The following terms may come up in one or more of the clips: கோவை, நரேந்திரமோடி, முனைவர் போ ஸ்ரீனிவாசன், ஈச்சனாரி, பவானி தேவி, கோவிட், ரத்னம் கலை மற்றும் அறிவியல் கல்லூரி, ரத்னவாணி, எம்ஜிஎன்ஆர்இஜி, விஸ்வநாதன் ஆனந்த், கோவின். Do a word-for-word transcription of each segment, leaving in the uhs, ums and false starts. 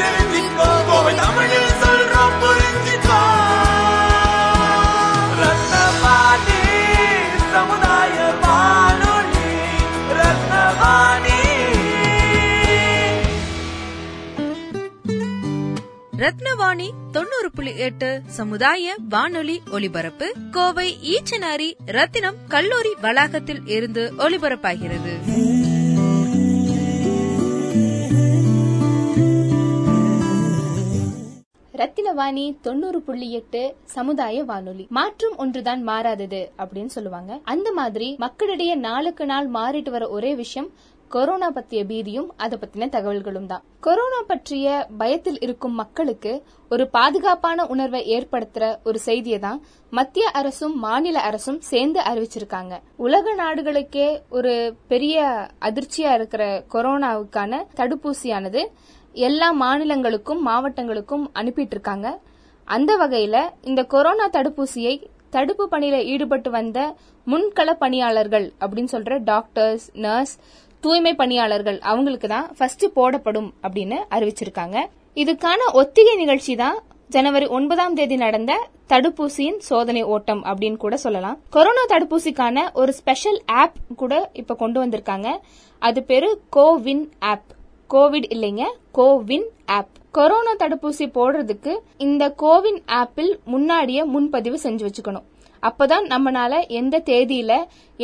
தெரிஞ்சிக்கோ, கோவை தமிழில் சொல்றோம், புரிஞ்சிக்கோ. ரத்னவாணி சமுதாய வானொலி. ரத்னவாணி ரத்னவாணி தொண்ணூறு புள்ளி எட்டு சமுதாய வானொலி ஒலிபரப்பு கோவை ஈச்சனாரி ரத்தினம் கல்லூரி வளாகத்தில் இருந்து ஒலிபரப்பாகிறது. ரத்தினவாணி தொண்ணூறு புள்ளி எட்டு சமுதாய வானொலி. மாற்றம் ஒன்றுதான் மாறாதது அப்படின்னு சொல்லுவாங்க. அந்த மாதிரி மக்களிடையே நாளுக்கு நாள் மாறிட்டு வர ஒரே விஷயம் கொரோனா பத்திய பீதியும் அதை பத்தின தகவல்களும் தான். கொரோனா பற்றிய பயத்தில் இருக்கும் மக்களுக்கு ஒரு பாதுகாப்பான உணர்வை ஏற்படுத்துற ஒரு செய்தியை தான் மத்திய அரசும் மாநில அரசும் சேர்ந்து அறிவிச்சிருக்காங்க. உலக நாடுகளுக்கே ஒரு பெரிய அதிர்ச்சியா இருக்கிற கொரோனாவுக்கான தடுப்பூசியானது எல்லா மாநிலங்களுக்கும் மாவட்டங்களுக்கும் அனுப்பிட்டு இருக்காங்க. அந்த வகையில இந்த கொரோனா தடுப்பூசியை தடுப்பு பணியில ஈடுபட்டு வந்த முன்கள பணியாளர்கள் அப்படின்னு சொல்ற டாக்டர்ஸ், நர்ஸ், தூய்மை பணியாளர்கள் அவங்களுக்கு தான் ஃபர்ஸ்ட் போடப்படும் அப்படின்னு அறிவிச்சிருக்காங்க. இதுக்கான ஒத்திகை நிகழ்ச்சி தான் ஜனவரி ஒன்பதாம் தேதி நடந்த தடுப்பூசியின் சோதனை ஓட்டம் அப்படின்னு கூட சொல்லலாம். கொரோனா தடுப்பூசிக்கான ஒரு ஸ்பெஷல் ஆப் கூட இப்ப கொண்டு வந்திருக்காங்க. அது பேரு கோவின் ஆப். கோவிட் இல்லைங்க, கோவின் ஆப். கொரோனா தடுப்பூசி போடுறதுக்கு இந்த கோவின் ஆப்பில் முன்னாடியே முன்பதிவு செஞ்சு வச்சுக்கணும். அப்பதான் நம்மளால எந்த தேதியில,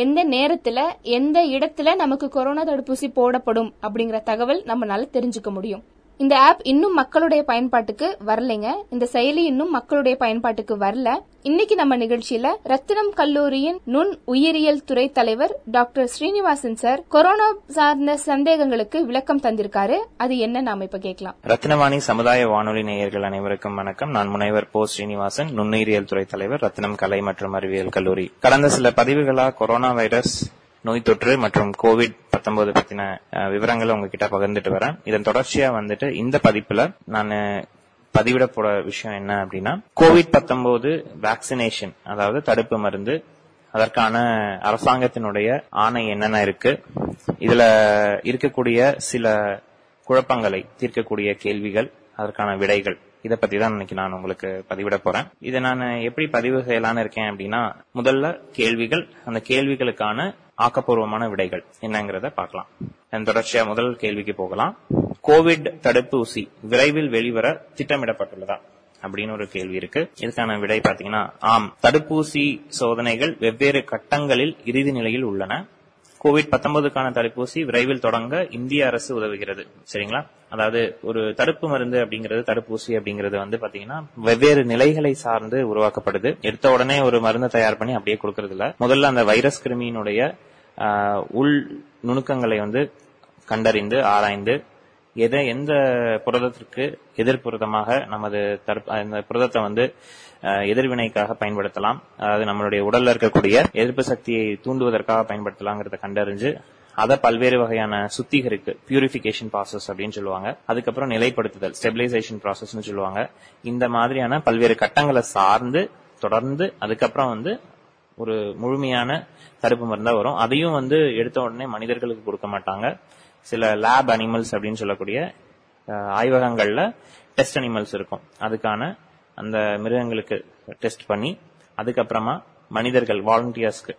எந்த நேரத்துல, எந்த இடத்துல நமக்கு கொரோனா தடுப்பூசி போடப்படும் அப்படிங்கிற தகவல் நம்மளால தெரிஞ்சுக்க முடியும். இந்த ஆப் இன்னும் மக்களுடைய பயன்பாட்டுக்கு வரலைங்க. இந்த செயலி இன்னும் மக்களுடைய பயன்பாட்டுக்கு வரல. இன்னைக்கு நம்ம நிகழ்ச்சியில ரத்தினம் கல்லூரியின் நுண் உயிரியல் துறை தலைவர் டாக்டர் ஸ்ரீனிவாசன் சார் கொரோனா சார்ந்த சந்தேகங்களுக்கு விளக்கம் தந்திருக்காரு. அது என்ன நாம இப்ப கேட்கலாம். ரத்னவாணி சமுதாய வானொலி நேயர்கள் அனைவருக்கும் வணக்கம். நான் முனைவர் போ ஸ்ரீனிவாசன், நுண்ணுயிரியல் துறை தலைவர், ரத்னம் கலை மற்றும் அறிவியல் கல்லூரி. கடந்த சில பதிவுகளா கொரோனா வைரஸ் நோய் தொற்று மற்றும் கோவிட் பத்தொன்பது பத்தின விவரங்களை உங்ககிட்ட பகிர்ந்துட்டு வரேன். இதன் தொடர்ச்சியா வந்துட்டு இந்த பதிப்புல நான் பதிவிட போற விஷயம் என்ன அப்படின்னா, கோவிட் பத்தொன்பது வேக்சினேஷன், அதாவது தடுப்பு மருந்து, அதற்கான அரசாங்கத்தினுடைய ஆணை என்னென்ன இருக்கு, இதுல இருக்கக்கூடிய சில குழப்பங்களை தீர்க்கக்கூடிய கேள்விகள், அதற்கான விடைகள், இதை பத்தி தான் இன்னைக்கு நான் உங்களுக்கு பதிவிட போறேன். இதை நான் எப்படி பதிவு செய்யலான்னு இருக்கேன் அப்படின்னா, முதல்ல கேள்விகள், அந்த கேள்விகளுக்கான ஆக்கப்பூர்வமான விடைகள் என்னங்கிறத பார்க்கலாம். அதன் தொடர்ச்சியா முதல் கேள்விக்கு போகலாம். கோவிட் தடுப்பூசி விரைவில் வெளிவர திட்டமிடப்பட்டுள்ளதா அப்படின்னு ஒரு கேள்வி இருக்கு. இதுக்கான விடை பாத்தீங்கன்னா, ஆம், தடுப்பூசி சோதனைகள் வெவ்வேறு கட்டங்களில் இறுதி நிலையில் உள்ளன. கோவிட் பத்தொன்பதுக்கான தடுப்பூசி விரைவில் தொடங்க இந்திய அரசு உதவுகிறது. சரிங்களா? அதாவது ஒரு தடுப்பு மருந்து அப்படிங்கிறது, தடுப்பூசி அப்படிங்கிறது வந்து பாத்தீங்கன்னா வெவ்வேறு நிலைகளை சார்ந்து உருவாக்கப்படுது. எடுத்த உடனே ஒரு மருந்தை தயார் பண்ணி அப்படியே கொடுக்கறது இல்ல. முதல்ல அந்த வைரஸ் கிருமியினுடைய உள் நுணுக்கங்களை வந்து கண்டறிந்து ஆராய்ந்து எதை எந்த புரதத்திற்கு எதிர்புரதமாக நமது தடுப்பு புரதத்தை வந்து எதிர்வினைக்காக பயன்படுத்தலாம், அதாவது நம்மளுடைய உடல்ல இருக்கக்கூடிய எதிர்ப்பு சக்தியை தூண்டுவதற்காக பயன்படுத்தலாம்ங்கிறத கண்டறிஞ்சு அதை பல்வேறு வகையான சுத்திகரிப்பு, பியூரிபிகேஷன் ப்ராசஸ் அப்படின்னு சொல்லுவாங்க. அதுக்கப்புறம் நிலைப்படுத்துதல், ஸ்டெபிலைசேஷன் ப்ராசஸ்ன்னு சொல்லுவாங்க. இந்த மாதிரியான பல்வேறு கட்டங்களை சார்ந்து தொடர்ந்து அதுக்கப்புறம் வந்து ஒரு முழுமையான தடுப்பு மருந்தா வரும். அதையும் வந்து எடுத்த உடனே மனிதர்களுக்கு கொடுக்க மாட்டாங்க. சில லேப் அனிமல்ஸ் அப்படின்னு சொல்லக்கூடிய ஆய்வகங்கள்ல டெஸ்ட் அனிமல்ஸ் இருக்கும். அதுக்கான அந்த மிருகங்களுக்கு டெஸ்ட் பண்ணி அதுக்கப்புறமா மனிதர்கள் வாலண்டியர்ஸ்க்கு,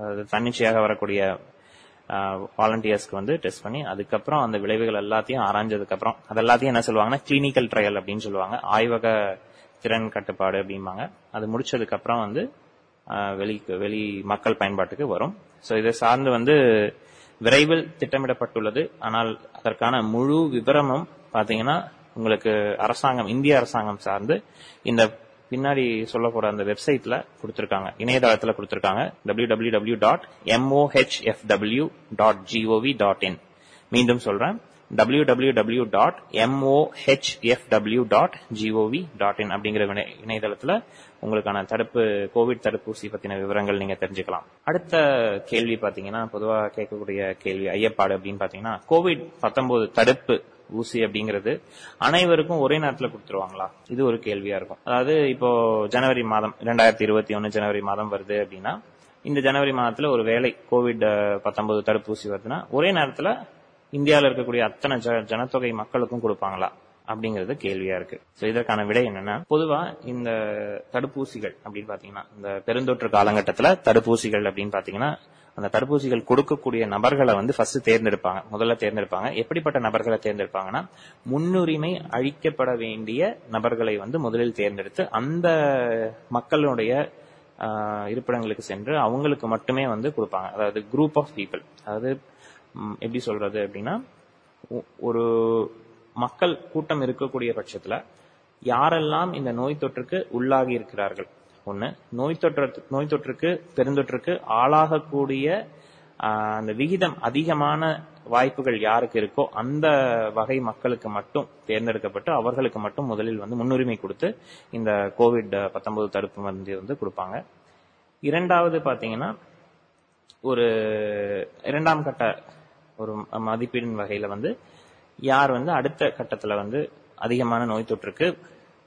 அதாவது தன்னிச்சையாக வரக்கூடிய வாலண்டியர்ஸ்க்கு வந்து டெஸ்ட் பண்ணி அதுக்கப்புறம் அந்த விளைவுகள் எல்லாத்தையும் ஆராய்ஞ்சதுக்கு அப்புறம் அது எல்லாத்தையும் என்ன சொல்லுவாங்கன்னா கிளினிக்கல் ட்ரையல் அப்படின்னு சொல்லுவாங்க. ஆய்வக திறன் கட்டுப்பாடு அப்படிம்பாங்க. அது முடிச்சதுக்கு அப்புறம் வந்து வெளி வெளி மக்கள் பயன்பாட்டுக்கு வரும். ஸோ இதை சார்ந்து வந்து விரைவில் திட்டமிடப்பட்டுள்ளது. ஆனால் அதற்கான முழு விவரமும் பாத்தீங்கன்னா உங்களுக்கு அரசாங்கம், இந்திய அரசாங்கம் சார்ந்து இந்த பின்னாடி சொல்ல போற அந்த வெப்சைட்ல கொடுத்திருக்காங்க, இணையதளத்துல கொடுத்திருக்காங்க. W W W dot M O H F W dot gov dot in. மீண்டும் சொல்றேன், W W W dot M O H F W dot gov dot in அப்படிங்கிற இணையதளத்தில் உங்களுக்கான தடுப்பு கோவிட் தடுப்பூசி பற்றின விவரங்கள் நீங்கள் தெரிஞ்சுக்கலாம். அடுத்த கேள்வி பார்த்தீங்கன்னா, பொதுவாக கேட்கக்கூடிய கேள்வி ஐயப்பாடு அப்படின்னு பார்த்தீங்கன்னா, கோவிட் பத்தொன்பது தடுப்பு ஊசி அப்படிங்கிறது அனைவருக்கும் ஒரே நேரத்தில் கொடுத்துருவாங்களா? இது ஒரு கேள்வியா இருக்கும். அதாவது இப்போ ஜனவரி மாதம் இரண்டாயிரத்தி இருபத்தி ஒன்னு ஜனவரி மாதம் வருது அப்படின்னா, இந்த ஜனவரி மாதத்துல ஒரு வேளை கோவிட் பத்தொன்பது தடுப்பூசி வருதுன்னா ஒரே நேரத்துல இந்தியாவில் இருக்கக்கூடிய அத்தனை ஜனத்தொகை மக்களுக்கும் கொடுப்பாங்களா அப்படிங்கறது கேள்வியா இருக்கு. சோ இதற்கான விடை என்னன்னா, பொதுவா இந்த தடுப்பூசிகள் அப்படின்னு பாத்தீங்கன்னா, இந்த பெருந்தொற்று காலகட்டத்துல தடுப்பூசிகள் அப்படின்னு பாத்தீங்கன்னா, அந்த தடுப்பூசிகள் கொடுக்கக்கூடிய நபர்களை வந்து ஃபர்ஸ்ட் தேர்ந்தெடுப்பாங்க, முதல்ல தேர்ந்தெடுப்பாங்க. எப்படிப்பட்ட நபர்களை தேர்ந்தெடுப்பாங்கன்னா, முன்னுரிமை அளிக்கப்பட வேண்டிய நபர்களை வந்து முதலில் தேர்ந்தெடுத்து அந்த மக்களுடைய இருப்பிடங்களுக்கு சென்று அவங்களுக்கு மட்டுமே வந்து கொடுப்பாங்க. அதாவது குரூப் ஆஃப் பீப்புள், அதாவது எப்படி சொல்றது அப்படின்னா, ஒரு மக்கள் கூட்டம் இருக்கக்கூடிய பட்சத்துல யாரெல்லாம் இந்த நோய் தொற்றுக்கு உள்ளாகி இருக்கிறார்கள், ஒண்ணு நோய் தொற்று நோய் தொற்றுக்கு பெருந்தொற்றுக்கு ஆளாகக்கூடிய அந்த விகிதம் அதிகமான வாய்ப்புகள் யாருக்கு இருக்கோ அந்த வகை மக்களுக்கு மட்டும் தேர்ந்தெடுக்கப்பட்டு அவர்களுக்கு மட்டும் முதலில் வந்து முன்னுரிமை கொடுத்து இந்த கோவிட் பத்தொன்பது தடுப்பு மருந்து வந்து கொடுப்பாங்க. இரண்டாவது பாத்தீங்கன்னா, ஒரு இரண்டாம் கட்ட ஒரு மதிப்பீடின் வகையில வந்து யார் வந்து அடுத்த கட்டத்துல வந்து அதிகமான நோய் தொற்றுக்கு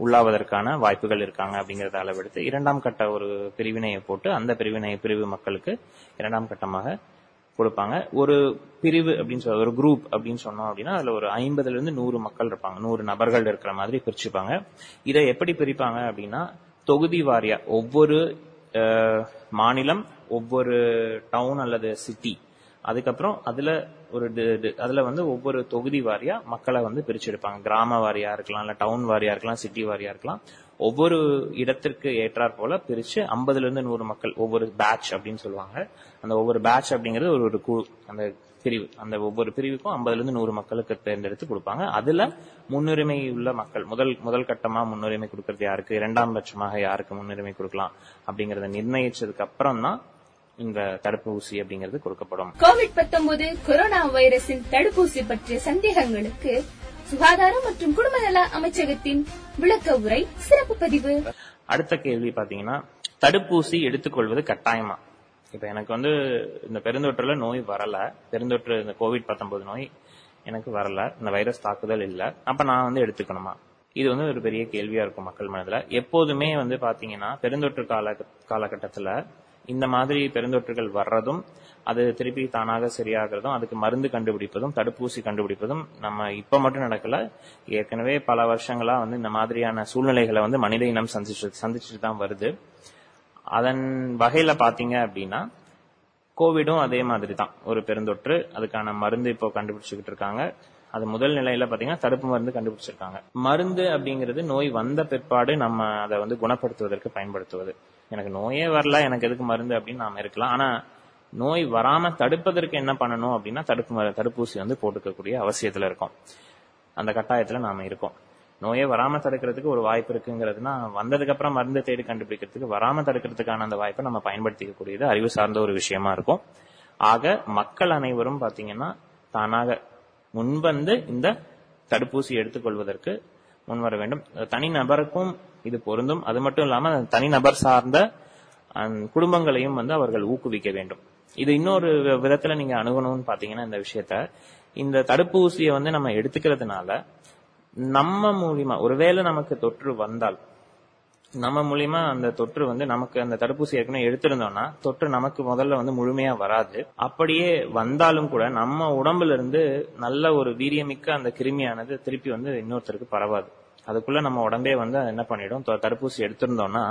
உள்ளாவதற்கான வாய்ப்புகள் இருக்காங்க அப்படிங்கறத அளவெடுத்து இரண்டாம் கட்ட ஒரு பிரிவினையை போட்டு அந்த பிரிவினை பிரிவு மக்களுக்கு இரண்டாம் கட்டமாக கொடுப்பாங்க. ஒரு பிரிவு அப்படின்னு சொல்ல, ஒரு குரூப் அப்படின்னு சொன்னோம் அப்படின்னா, அதுல ஒரு ஐம்பதுல இருந்து நூறு மக்கள் இருப்பாங்க, நூறு நபர்கள் இருக்கிற மாதிரி பிரிச்சுப்பாங்க. இதை எப்படி பிரிப்பாங்க அப்படின்னா, தொகுதி வாரியா ஒவ்வொரு மாநிலம், ஒவ்வொரு டவுன் அல்லது சிட்டி, அதுக்கப்புறம் அதுல ஒரு அதுல வந்து ஒவ்வொரு தொகுதி வாரியா மக்களை வந்து பிரிச்செடுப்பாங்க. கிராம வாரியா இருக்கலாம், இல்ல டவுன் வாரியா இருக்கலாம், சிட்டி வாரியா இருக்கலாம். ஒவ்வொரு இடத்திற்கு ஏற்றாற் போல பிரிச்சு ஐம்பதுல இருந்து நூறு மக்கள் ஒவ்வொரு பேட்ச் அப்படின்னு சொல்லுவாங்க. அந்த ஒவ்வொரு பேட்ச் அப்படிங்கிறது ஒரு ஒரு குழு, அந்த பிரிவு, அந்த ஒவ்வொரு பிரிவுக்கும் ஐம்பதுல இருந்து நூறு மக்களுக்கு தேர்ந்தெடுத்து கொடுப்பாங்க. அதுல முன்னுரிமை உள்ள மக்கள் முதல் முதல் கட்டமா முன்னுரிமை கொடுக்கறது யாருக்கு, இரண்டாம் பட்சமாக யாருக்கு முன்னுரிமை கொடுக்கலாம் அப்படிங்கறத நிர்ணயிச்சதுக்கு அப்புறம் தான் இந்த தடுப்பூசி அப்படிங்கிறது கொடுக்கப்படும். கோவிட் பத்தொன்பது கொரோனா வைரஸின் தடுப்பூசி பற்றிய சந்தேகங்களுக்கு சுகாதாரம் மற்றும் குடும்ப நல அமைச்சகத்தின் விளக்க உரை சிறப்பு பதிவு. அடுத்த கேள்வி பாத்தீங்கன்னா, தடுப்பூசி எடுத்துக்கொள்வது கட்டாயமா? இப்ப எனக்கு வந்து இந்த பெருந்தொற்றுல நோய் வரல, பெருந்தொற்று இந்த கோவிட் பத்தொன்பது நோய் எனக்கு வரல, இந்த வைரஸ் தாக்குதல் இல்ல, அப்ப நான் வந்து எடுத்துக்கணுமா? இது வந்து ஒரு பெரிய கேள்வியா இருக்கும் மக்கள் மனதுல. எப்போதுமே வந்து பாத்தீங்கன்னா, பெருந்தொற்று கால காலகட்டத்துல இந்த மாதிரி பெருந்தொற்றுகள் வர்றதும், அது திருப்பி தானாக சரியாகிறதும், அதுக்கு மருந்து கண்டுபிடிப்பதும், தடுப்பூசி கண்டுபிடிப்பதும் நம்ம இப்ப மட்டும் நடக்கல, ஏற்கனவே பல வருஷங்களா வந்து இந்த மாதிரியான சூழ்நிலைகளை வந்து மனித இனம் சந்திச்சு சந்திச்சுட்டு தான் வருது. அதன் வகையில பாத்தீங்க அப்படின்னா, கோவிடும் அதே மாதிரி தான் ஒரு பெருந்தொற்று, அதுக்கான மருந்து இப்போ கண்டுபிடிச்சுக்கிட்டு இருக்காங்க. அது முதல் நிலையில பாத்தீங்கன்னா தடுப்பு மருந்து கண்டுபிடிச்சிருக்காங்க. மருந்து அப்படிங்கிறது நோய் வந்த பிற்பாடு நம்ம அதை வந்து குணப்படுத்துவதற்கு பயன்படுத்துவது. எனக்கு நோயே வரல, எனக்கு எதுக்கு மருந்து அப்படின்னு நாம இருக்கலாம். ஆனா நோய் வராம தடுப்பதற்கு என்ன பண்ணணும் அப்படின்னா, தடுப்பு தடுப்பூசி வந்து போட்டுக்கக்கூடிய அவசியத்துல இருக்கும், அந்த கட்டாயத்துல நாம இருக்கோம். நோயே வராம தடுக்கிறதுக்கு ஒரு வாய்ப்பு இருக்குங்கிறதுனா, வந்ததுக்கு அப்புறம் மருந்து தேடி கண்டுபிடிக்கிறதுக்கு வராம தடுக்கிறதுக்கான அந்த வாய்ப்பை நம்ம பயன்படுத்திக்கக்கூடியது அறிவு சார்ந்த ஒரு விஷயமா இருக்கும். ஆக மக்கள் அனைவரும் பாத்தீங்கன்னா தானாக முன்வந்து இந்த தடுப்பூசி எடுத்துக்கொள்வதற்கு முன்வர வேண்டும். தனிநபருக்கும் இது பொருந்தும், அது மட்டும் இல்லாம தனிநபர் சார்ந்த குடும்பங்களையும் வந்து அவர்கள் ஊக்குவிக்க வேண்டும். இது இன்னொரு விதத்துல நீங்க அணுகணும்னு பாத்தீங்கன்னா, இந்த விஷயத்த இந்த தடுப்பூசியை வந்து நம்ம எடுத்துக்கிறதுனால நம்ம மூலியமா ஒருவேளை நமக்கு தொற்று வந்தால், நம்ம மூலியமா அந்த தொற்று வந்து நமக்கு அந்த தடுப்பூசி ஏற்கனவே எடுத்திருந்தோம்னா தொற்று நமக்கு முதல்ல வந்து முழுமையா வராது. அப்படியே வந்தாலும் கூட நம்ம உடம்புல இருந்து நல்ல ஒரு வீரியமிக்க அந்த கிருமியானது திருப்பி வந்து இன்னொருத்தருக்கு பரவாது. அதுக்குள்ள நம்ம உடம்பே வந்து என்ன பண்ணிடும், தடுப்பூசி எடுத்திருந்தோம்னா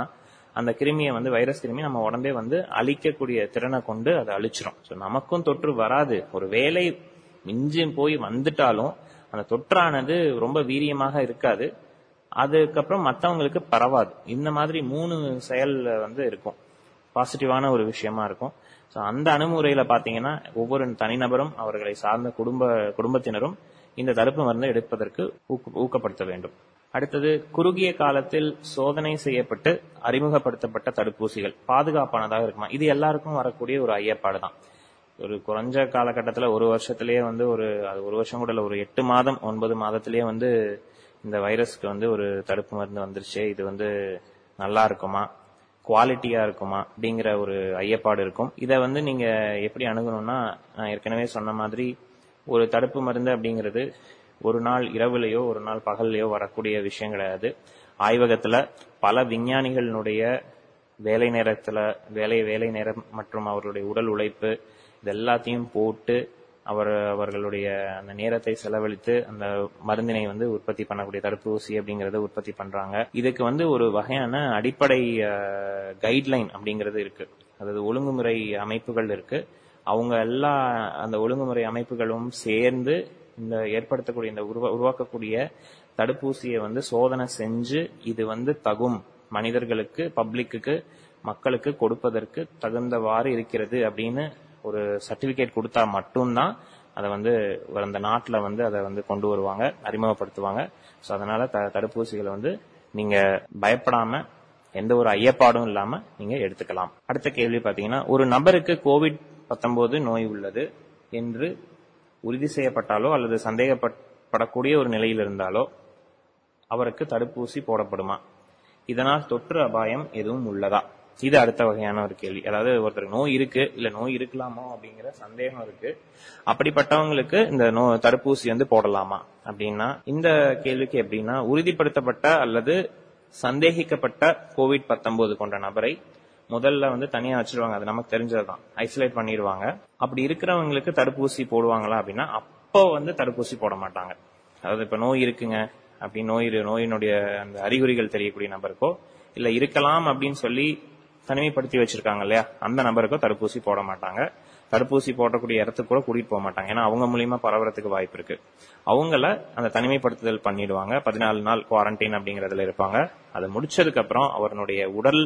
அந்த கிருமியை வந்து, வைரஸ் கிருமி நம்ம உடம்பே வந்து அழிக்கக்கூடிய திறனை கொண்டு அதை அழிச்சிரும். சோ நமக்கும் தொற்று வராது. ஒரு வேளை மிஞ்சும் போய் வந்துட்டாலும் அந்த தொற்றானது ரொம்ப வீரியமாக இருக்காது, அதுக்கப்புறம் மற்றவங்களுக்கு பரவாது. இந்த மாதிரி மூணு செயல் வந்து இருக்கும், பாசிட்டிவான ஒரு விஷயமா இருக்கும். ஸோ அந்த அணுகுமுறையில பாத்தீங்கன்னா ஒவ்வொரு தனிநபரும் அவர்களை சார்ந்த குடும்ப குடும்பத்தினரும் இந்த தடுப்பு மருந்தை எடுப்பதற்கு ஊக்கப்படுத்த வேண்டும். அடுத்தது, குறுகிய காலத்தில் சோதனை செய்யப்பட்டு அறிமுகப்படுத்தப்பட்ட தடுப்பூசிகள் பாதுகாப்பானதாக இருக்குமா? இது எல்லாருக்கும் வரக்கூடிய ஒரு ஐயப்பாடு தான். ஒரு குறைஞ்ச காலகட்டத்தில் ஒரு வருஷத்திலேயே வந்து ஒரு ஒரு வருஷம் கூட இல்லை, ஒரு எட்டு மாதம் ஒன்பது மாதத்திலேயே வந்து இந்த வைரஸ்க்கு வந்து ஒரு தடுப்பு மருந்து வந்துருச்சு. இது வந்து நல்லா இருக்குமா, குவாலிட்டியா இருக்குமா அப்படிங்கிற ஒரு ஐயப்பாடு இருக்கும். இதை வந்து நீங்க எப்படி அணுகணும்னா, நான் ஏற்கனவே சொன்ன மாதிரி ஒரு தடுப்பு மருந்து அப்படிங்கிறது ஒரு நாள் இரவுலையோ ஒரு நாள் பகல்லையோ வரக்கூடிய விஷயம் கிடையாது. ஆய்வகத்துல பல விஞ்ஞானிகளினுடைய வேலை நேரத்துல வேலை வேலை நேரம் மற்றும் அவர்களுடைய உடல் உழைப்பு இது எல்லாத்தையும் போட்டு அவர் அவர்களுடைய அந்த நேரத்தை செலவழித்து அந்த மருந்தினை வந்து உற்பத்தி பண்ணக்கூடிய தடுப்பூசி அப்படிங்கறத உற்பத்தி பண்றாங்க. இதுக்கு வந்து ஒரு வகையான அடிப்படை கைட்லைன் அப்படிங்கிறது இருக்கு, அதாவது ஒழுங்குமுறை அமைப்புகள் இருக்கு. அவங்க எல்லா அந்த ஒழுங்குமுறை அமைப்புகளும் சேர்ந்து இந்த ஏற்படுத்தக்கூடிய இந்த உருவாக்கக்கூடிய தடுப்பூசியை வந்து சோதனை செஞ்சு இது வந்து தகும் மனிதர்களுக்கு பப்ளிக்கு மக்களுக்கு கொடுப்பதற்கு தகுந்தவாறு இருக்கிறது அப்படின்னு ஒரு சர்டிபிகேட் கொடுத்தா மட்டும்தான் அதை வந்து அந்த நாட்டில் வந்து அதை வந்து கொண்டு வருவாங்க, அறிமுகப்படுத்துவாங்க. ஸோ அதனால த தடுப்பூசிகளை வந்து நீங்க பயப்படாம எந்த ஒரு ஐயப்பாடும் இல்லாம நீங்க எடுத்துக்கலாம். அடுத்த கேள்வி பாத்தீங்கன்னா, ஒரு நபருக்கு கோவிட் பத்தொன்பது நோய் உள்ளது என்று உறுதி செய்யப்பட்டாலோ அல்லது சந்தேகப்படக்கூடிய ஒரு நிலையில் இருந்தாலோ அவருக்கு தடுப்பூசி போடப்படுமா? இதனால் தொற்று அபாயம் எதுவும் உள்ளதா? இது அடுத்த வகையான ஒரு கேள்வி. அதாவது ஒருத்தருக்கு நோய் இருக்கு, இல்ல நோய் இருக்கலாமோ அப்படிங்கிற சந்தேகம் இருக்கு, அப்படிப்பட்டவங்களுக்கு இந்த நோய் தடுப்பூசி வந்து போடலாமா அப்படின்னா இந்த கேள்விக்கு எப்படின்னா, உறுதிப்படுத்தப்பட்ட அல்லது சந்தேகிக்கப்பட்ட கோவிட் பத்தொன்பது கொண்ட நபரை முதல்ல வந்து தனியா வச்சிருவாங்க, அது நமக்கு தெரிஞ்சதுதான், ஐசோலேட் பண்ணிடுவாங்க. அப்படி இருக்கிறவங்களுக்கு தடுப்பூசி போடுவாங்களா அப்படின்னா அப்போ வந்து தடுப்பூசி போட மாட்டாங்க. அதாவது இப்ப நோய் இருக்குங்க அப்படி நோய் நோயினுடைய அந்த அறிகுறிகள் தெரியக்கூடிய நபருக்கோ இல்ல இருக்கலாம் அப்படின்னு சொல்லி தனிமைப்படுத்தி வச்சிருக்காங்க இல்லையா, அந்த நபருக்கோ தடுப்பூசி போட மாட்டாங்க. தடுப்பூசி போடக்கூடிய இடத்துக்கு கூட கூட்டிட்டு போக மாட்டாங்க, ஏன்னா அவங்க மூலியமா பரவறதுக்கு வாய்ப்பு இருக்கு. அவங்கள அந்த தனிமைப்படுத்துதல் பண்ணிடுவாங்க, பதினாலு நாள் குவாரண்டைன் அப்படிங்கறதுல இருப்பாங்க. அதை முடிச்சதுக்கு அப்புறம் அவருடைய உடல்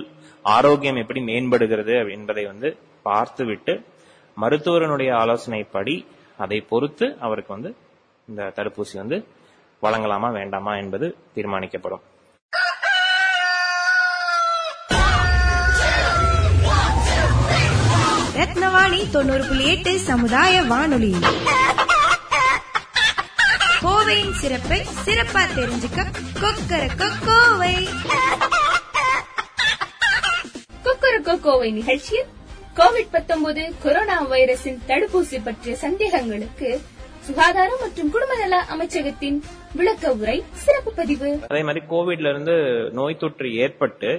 ஆரோக்கியம் எப்படி மேம்படுகிறது என்பதை வந்து பார்த்து விட்டு மருத்துவரனுடைய ஆலோசனைப்படி அதை பொறுத்து அவருக்கு வந்து இந்த தடுப்பூசி வந்து வழங்கலாமா வேண்டாமா என்பது தீர்மானிக்கப்படும். ரத்னவாணி தொண்ணூறு புள்ளி எட்டு சமுதாய வானொலி. கோவையின் சிறப்பை சிறப்பா தெரிஞ்சுக்க கொக்கரக்கோ கோவை. கொக்கரக்கோ கோவை நிகழ்ச்சியில் கோவிட் பத்தொன்பது கொரோனா வைரஸின் தடுப்பூசி பற்றிய சந்தேகங்களுக்கு சுகாதாரம் மற்றும் குடும்ப நல அமைச்சகத்தின் விளக்க உரை சிறப்பு பதிவு. அதே மாதிரி கோவிட்ல இருந்து நோய் தொற்று ஏற்பட்டு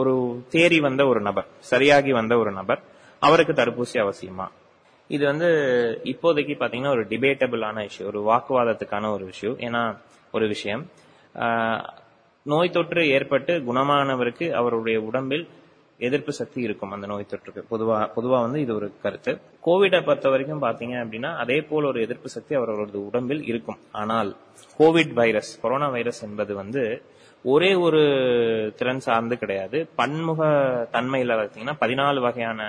ஒரு தேறி வந்த ஒரு நபர், சரியாகி வந்த ஒரு நபர், அவருக்கு தடுப்பூசி அவசியமா? இது வந்து இப்போதைக்கு பாத்தீங்கன்னா ஒரு டிபேட்டபிளான இஷ்யூ, ஒரு வாக்குவாதத்துக்கான ஒரு இஷ்யூ. ஏன்னா ஒரு விஷயம், நோய் தொற்று ஏற்பட்டு குணமானவருக்கு அவருடைய உடம்பில் எதிர்ப்பு சக்தி இருக்கும் அந்த நோய் தொற்றுக்கு, பொதுவா பொதுவா வந்து இது ஒரு கருத்து. கோவிட பொறுத்த வரைக்கும் பாத்தீங்க அப்படின்னா அதே போல ஒரு எதிர்ப்பு சக்தி அவர்களது உடம்பில் இருக்கும். ஆனால் கோவிட் வைரஸ், கொரோனா வைரஸ் என்பது வந்து ஒரே ஒரு திறன் சார்ந்து கிடையாது. பன்முக தன்மையில பாத்தீங்கன்னா பதினாலு வகையான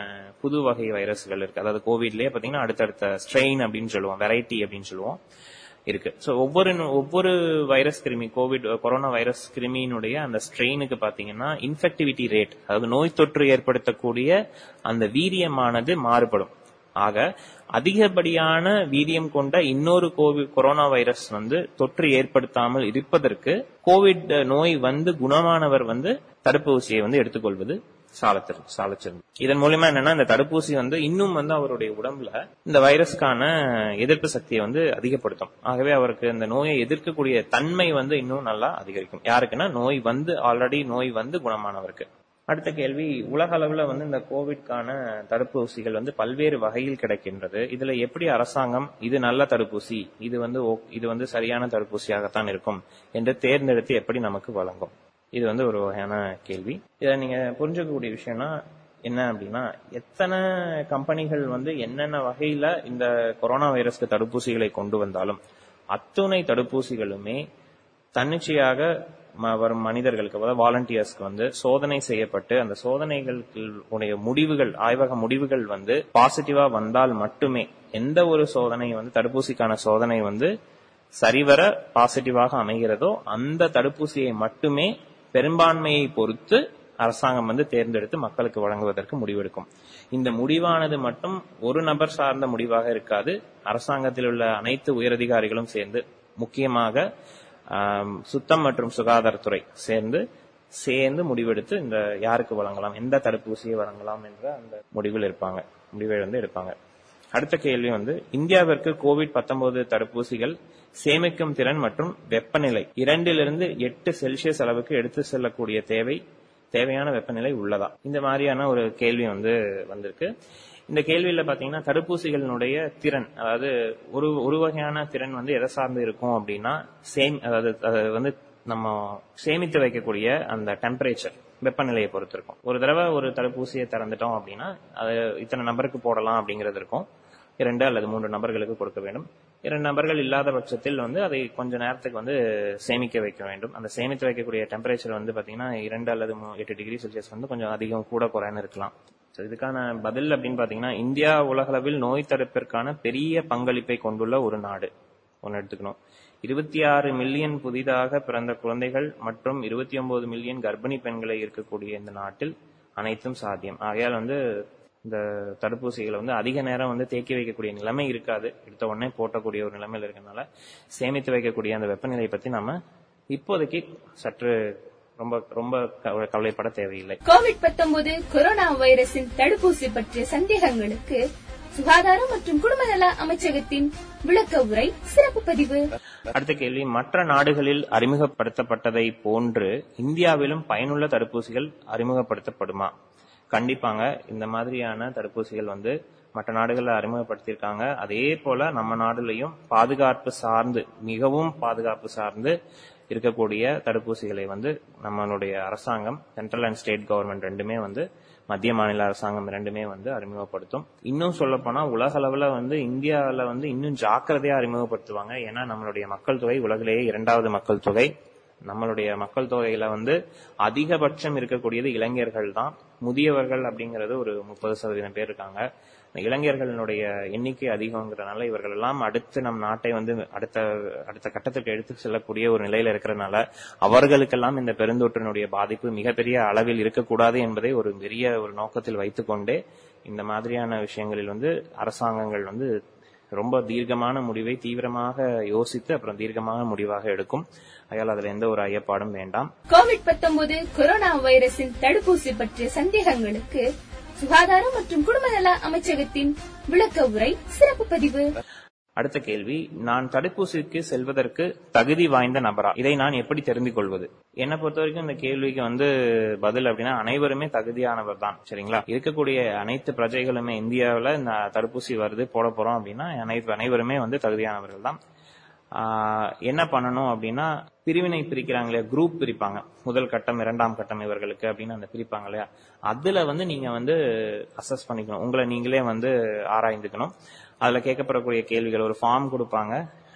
புது வகை வைரஸ்கள் இருக்கு. அதாவது கோவிட்லயே பாத்தீங்கன்னா அடுத்தடுத்த ஸ்ட்ரெயின் அப்படின்னு சொல்லுவோம், வெரைட்டி அப்படின்னு சொல்லுவோம் இருக்கு. சோ ஒவ்வொரு ஒவ்வொரு வைரஸ் கிருமி, கோவிட் கொரோனா வைரஸ் கிருமியினுடைய அந்த ஸ்ட்ரெயினுக்கு பாத்தீங்கன்னா இன்ஃபெக்டிவிட்டி ரேட், அதாவது நோய் தொற்று ஏற்படுத்தக்கூடிய அந்த வீரியமானது மாறுபடும். ஆக அதிகப்படியான வீரியம் கொண்ட இன்னொரு கோவிட் கொரோனா வைரஸ் வந்து தொற்று ஏற்படுத்தாமல் இருப்பதற்கு கோவிட் நோய் வந்து குணமானவர் வந்து தடுப்பூசியை வந்து எடுத்துக்கொள்வது சாலச்சிருந்தது. இதன் மூலமா என்னன்னா இந்த தடுப்பூசி வந்து இன்னும் வந்து அவருடைய உடம்புல இந்த வைரஸ்கான எதிர்ப்பு சக்தியை வந்து அதிகப்படுத்தும். ஆகவே அவருக்கு இந்த நோயை எதிர்க்கக்கூடிய தன்மை வந்து இன்னும் நல்லா அதிகரிக்கும். யாருக்குன்னா நோய் வந்து ஆல்ரெடி நோய் வந்து குணமானவருக்கு. அடுத்த கேள்வி, உலக அளவுல வந்து இந்த கோவிட்கான தடுப்பூசிகள் வந்து பல்வேறு வகையில் கிடைக்கின்றது. இதுல எப்படி அரசாங்கம் இது நல்ல தடுப்பூசி, இது வந்து இது வந்து சரியான தடுப்பூசியாகத்தான் இருக்கும் என்று தேர்ந்தெடுத்து எப்படி நமக்கு வழங்கும்? இது வந்து ஒரு வகையான கேள்வி. இதை நீங்க புரிஞ்சுக்கக்கூடிய விஷயம்னா என்ன அப்படின்னா, எத்தனை கம்பெனிகள் வந்து என்னென்ன வகையில இந்த கொரோனா வைரஸ்க்கு தடுப்பூசிகளை கொண்டு வந்தாலும் அத்துணை தடுப்பூசிகளுமே தன்னிச்சையாக வரும் மனிதர்களுக்கு, அதாவது வாலண்டியர்ஸ்க்கு வந்து சோதனை செய்யப்பட்டு அந்த சோதனைகளுடைய முடிவுகள், ஆய்வக முடிவுகள் வந்து பாசிட்டிவா வந்தால் மட்டுமே எந்த ஒரு சோதனை வந்து தடுப்பூசிக்கான சோதனை வந்து சரிவர பாசிட்டிவாக அமைகிறதோ அந்த தடுப்பூசியை மட்டுமே பெரும்பான்மையை பொறுத்து அரசாங்கம் வந்து தேர்ந்தெடுத்து மக்களுக்கு வழங்குவதற்கு முடிவெடுக்கும். இந்த முடிவானது மட்டும் ஒரு நபர் சார்ந்த முடிவாக இருக்காது. அரசாங்கத்தில் உள்ள அனைத்து உயரதிகாரிகளும் சேர்ந்து, முக்கியமாக சுத்தம் மற்றும் சுகாதாரத்துறை சேர்ந்து சேர்ந்து முடிவெடுத்து இந்த யாருக்கு வழங்கலாம், எந்த தடுப்பூசியை வழங்கலாம் என்ற அந்த முடிவில் இருப்பாங்க முடிவை வந்து எடுப்பாங்க. அடுத்த கேள்வி வந்து, இந்தியாவிற்கு கோவிட் பத்தொன்பது தடுப்பூசிகள் சேமிக்கும் திறன் மற்றும் வெப்பநிலை இரண்டிலிருந்து எட்டு செல்சியஸ் அளவுக்கு எடுத்து செல்லக்கூடிய தேவை தேவையான வெப்பநிலை உள்ளதா? இந்த மாதிரியான ஒரு கேள்வி வந்து வந்திருக்கு. இந்த கேள்வியில பாத்தீங்கன்னா தடுப்பூசிகளினுடைய திறன், அதாவது ஒரு ஒரு வகையான திறன் வந்து எதை சார்ந்து இருக்கும் அப்படின்னா சேம் அதாவது அது வந்து நம்ம சேமித்து வைக்கக்கூடிய அந்த டெம்பரேச்சர், வெப்பநிலையை பொறுத்து இருக்கும். ஒரு தடவை ஒரு தடுப்பூசியை திறந்துட்டோம் அப்படின்னா அது இத்தனை நபருக்கு போடலாம் அப்படிங்கிறது இருக்கும். இரண்டு அல்லது மூன்று நபர்களுக்கு கொடுக்க வேண்டும். இரண்டு நபர்கள் இல்லாத பட்சத்தில் வந்து அதை கொஞ்ச நேரத்துக்கு வந்து சேமிக்க வைக்க வேண்டும். அந்த சேமித்து வைக்கக்கூடிய டெம்பரேச்சர் வந்து பாத்தீங்கன்னா இரண்டு அல்லது எட்டு டிகிரி செல்சியஸ் வந்து கொஞ்சம் அதிகம் கூட குறைன்னு இருக்கலாம். இதுக்கான பதில் அப்படின்னு பாத்தீங்கன்னா, இந்தியா உலகளவில் நோய் தடுப்பிற்கான பெரிய பங்களிப்பை கொண்டுள்ள ஒரு நாடு ஒன்னு எடுத்துக்கணும். இருபத்தி ஆறு மில்லியன் புதிதாக பிறந்த குழந்தைகள் மற்றும் இருபத்தி ஒன்பது மில்லியன் கர்ப்பிணி பெண்களை இருக்கக்கூடிய இந்த நாட்டில் அனைத்தும் சாத்தியம். ஆகையால் வந்து இந்த தடுப்பூசிகளை வந்து அதிக நேரம் வந்து தேக்கி வைக்கக்கூடிய நிலைமை இருக்காது. எடுத்த உடனே போட்டக்கூடிய ஒரு நிலைமையில இருக்கனால சேமித்து வைக்கக்கூடிய அந்த வெப்பநிலையை பத்தி நாம இப்போதைக்கு சற்று ரொம்ப ரொம்ப கவலைப்பட தேவையில்லை. கோவிட் பத்தொன்பது கொரோனா வைரஸின் தடுப்பூசி பற்றிய சந்தேகங்களுக்கு சுகாதாரம் மற்றும் குடும்ப நல அமைச்சகத்தின் விளக்க உரை சிறப்பு பதிவு. அடுத்த கேள்வி, மற்ற நாடுகளில் அறிமுகப்படுத்தப்பட்டதை போன்று இந்தியாவிலும் பயனுள்ள தடுப்பூசிகள் அறிமுகப்படுத்தப்படுமா? கண்டிப்பாங்க. இந்த மாதிரியான தடுப்பூசிகள் வந்து மற்ற நாடுகளில் அறிமுகப்படுத்தியிருக்காங்க. அதே போல நம்ம நாடுலையும் பாதுகாப்பு சார்ந்து, மிகவும் பாதுகாப்பு சார்ந்து இருக்கக்கூடிய தடுப்பூசிகளை வந்து நம்மளுடைய அரசாங்கம், சென்ட்ரல் அண்ட் ஸ்டேட் கவர்மெண்ட் ரெண்டுமே வந்து, மத்திய மாநில அரசாங்கம் இரண்டுமே வந்து அறிமுகப்படுத்தும். இன்னும் சொல்ல போனா உலக அளவுல வந்து இந்தியாவில வந்து இன்னும் ஜாக்கிரதையா அறிமுகப்படுத்துவாங்க. ஏன்னா நம்மளுடைய மக்கள் தொகை உலகிலேயே இரண்டாவது மக்கள் தொகை. நம்மளுடைய மக்கள் தொகையில வந்து அதிகபட்சம் இருக்கக்கூடியது இளைஞர்கள் தான். முதியவர்கள் அப்படிங்கறது ஒரு முப்பது சதவீதம் பேர் இருக்காங்க. இளைஞர்களுடைய எண்ணிக்கை அதிகம்ங்கிறதுனால இவர்கள் எல்லாம் அடுத்து நம் நாட்டை வந்து அடுத்த அடுத்த கட்டத்துக்கு எடுத்து செல்லக்கூடிய ஒரு நிலையில இருக்கிறதுனால அவர்களுக்கெல்லாம் இந்த பெருந்தொற்றினுடைய பாதிப்பு மிகப்பெரிய அளவில் இருக்கக்கூடாது என்பதை ஒரு பெரிய ஒரு நோக்கத்தில் வைத்துக்கொண்டே இந்த மாதிரியான விஷயங்களில் வந்து அரசாங்கங்கள் வந்து ரொம்ப தீர்க்கமான முடிவை தீவிரமாக யோசித்து அப்புறம் தீர்க்கமான முடிவாக எடுக்கும். அதனால் அதுல எந்த ஒரு ஐயப்பாடும் வேண்டாம். கோவிட் பத்தொன்பது கொரோனா வைரஸின் தடுப்பூசி பற்றிய சந்தேகங்களுக்கு சுகாதாரம் மற்றும் குடும்ப நல அமைச்சகத்தின் விளக்க உரை சிறப்பு பதிவு. அடுத்த கேள்வி, நான் தடுப்பூசிக்கு செல்வதற்கு தகுதி வாய்ந்த நபரா? இதை நான் எப்படி தெரிந்து கொள்வது? என்னை பொறுத்த வரைக்கும் இந்த கேள்விக்கு வந்து பதில் அப்படின்னா அனைவருமே தகுதியானவர் தான். சரிங்களா? இருக்கக்கூடிய அனைத்து பிரஜைகளுமே இந்தியாவில இந்த தடுப்பூசி வருது போட போறோம் அப்படின்னா அனைவருமே வந்து தகுதியானவர்கள் தான். என்ன பண்ணணும் அப்படின்னா, பிரிவினை பிரிக்கிறாங்க இல்லையா, குரூப் பிரிப்பாங்க. முதல் கட்டம், இரண்டாம் கட்டம் இவர்களுக்கு அப்படின்னு அந்த பிரிப்பாங்க இல்லையா, அதுல வந்து நீங்க வந்து அசஸ் பண்ணிக்கணும். உங்களை நீங்களே வந்து ஆராய்ந்துக்கணும். அதுல கேட்கப்படக்கூடிய கேள்விகள் ஒரு ஃபார்ம் கொடுப்பாங்க.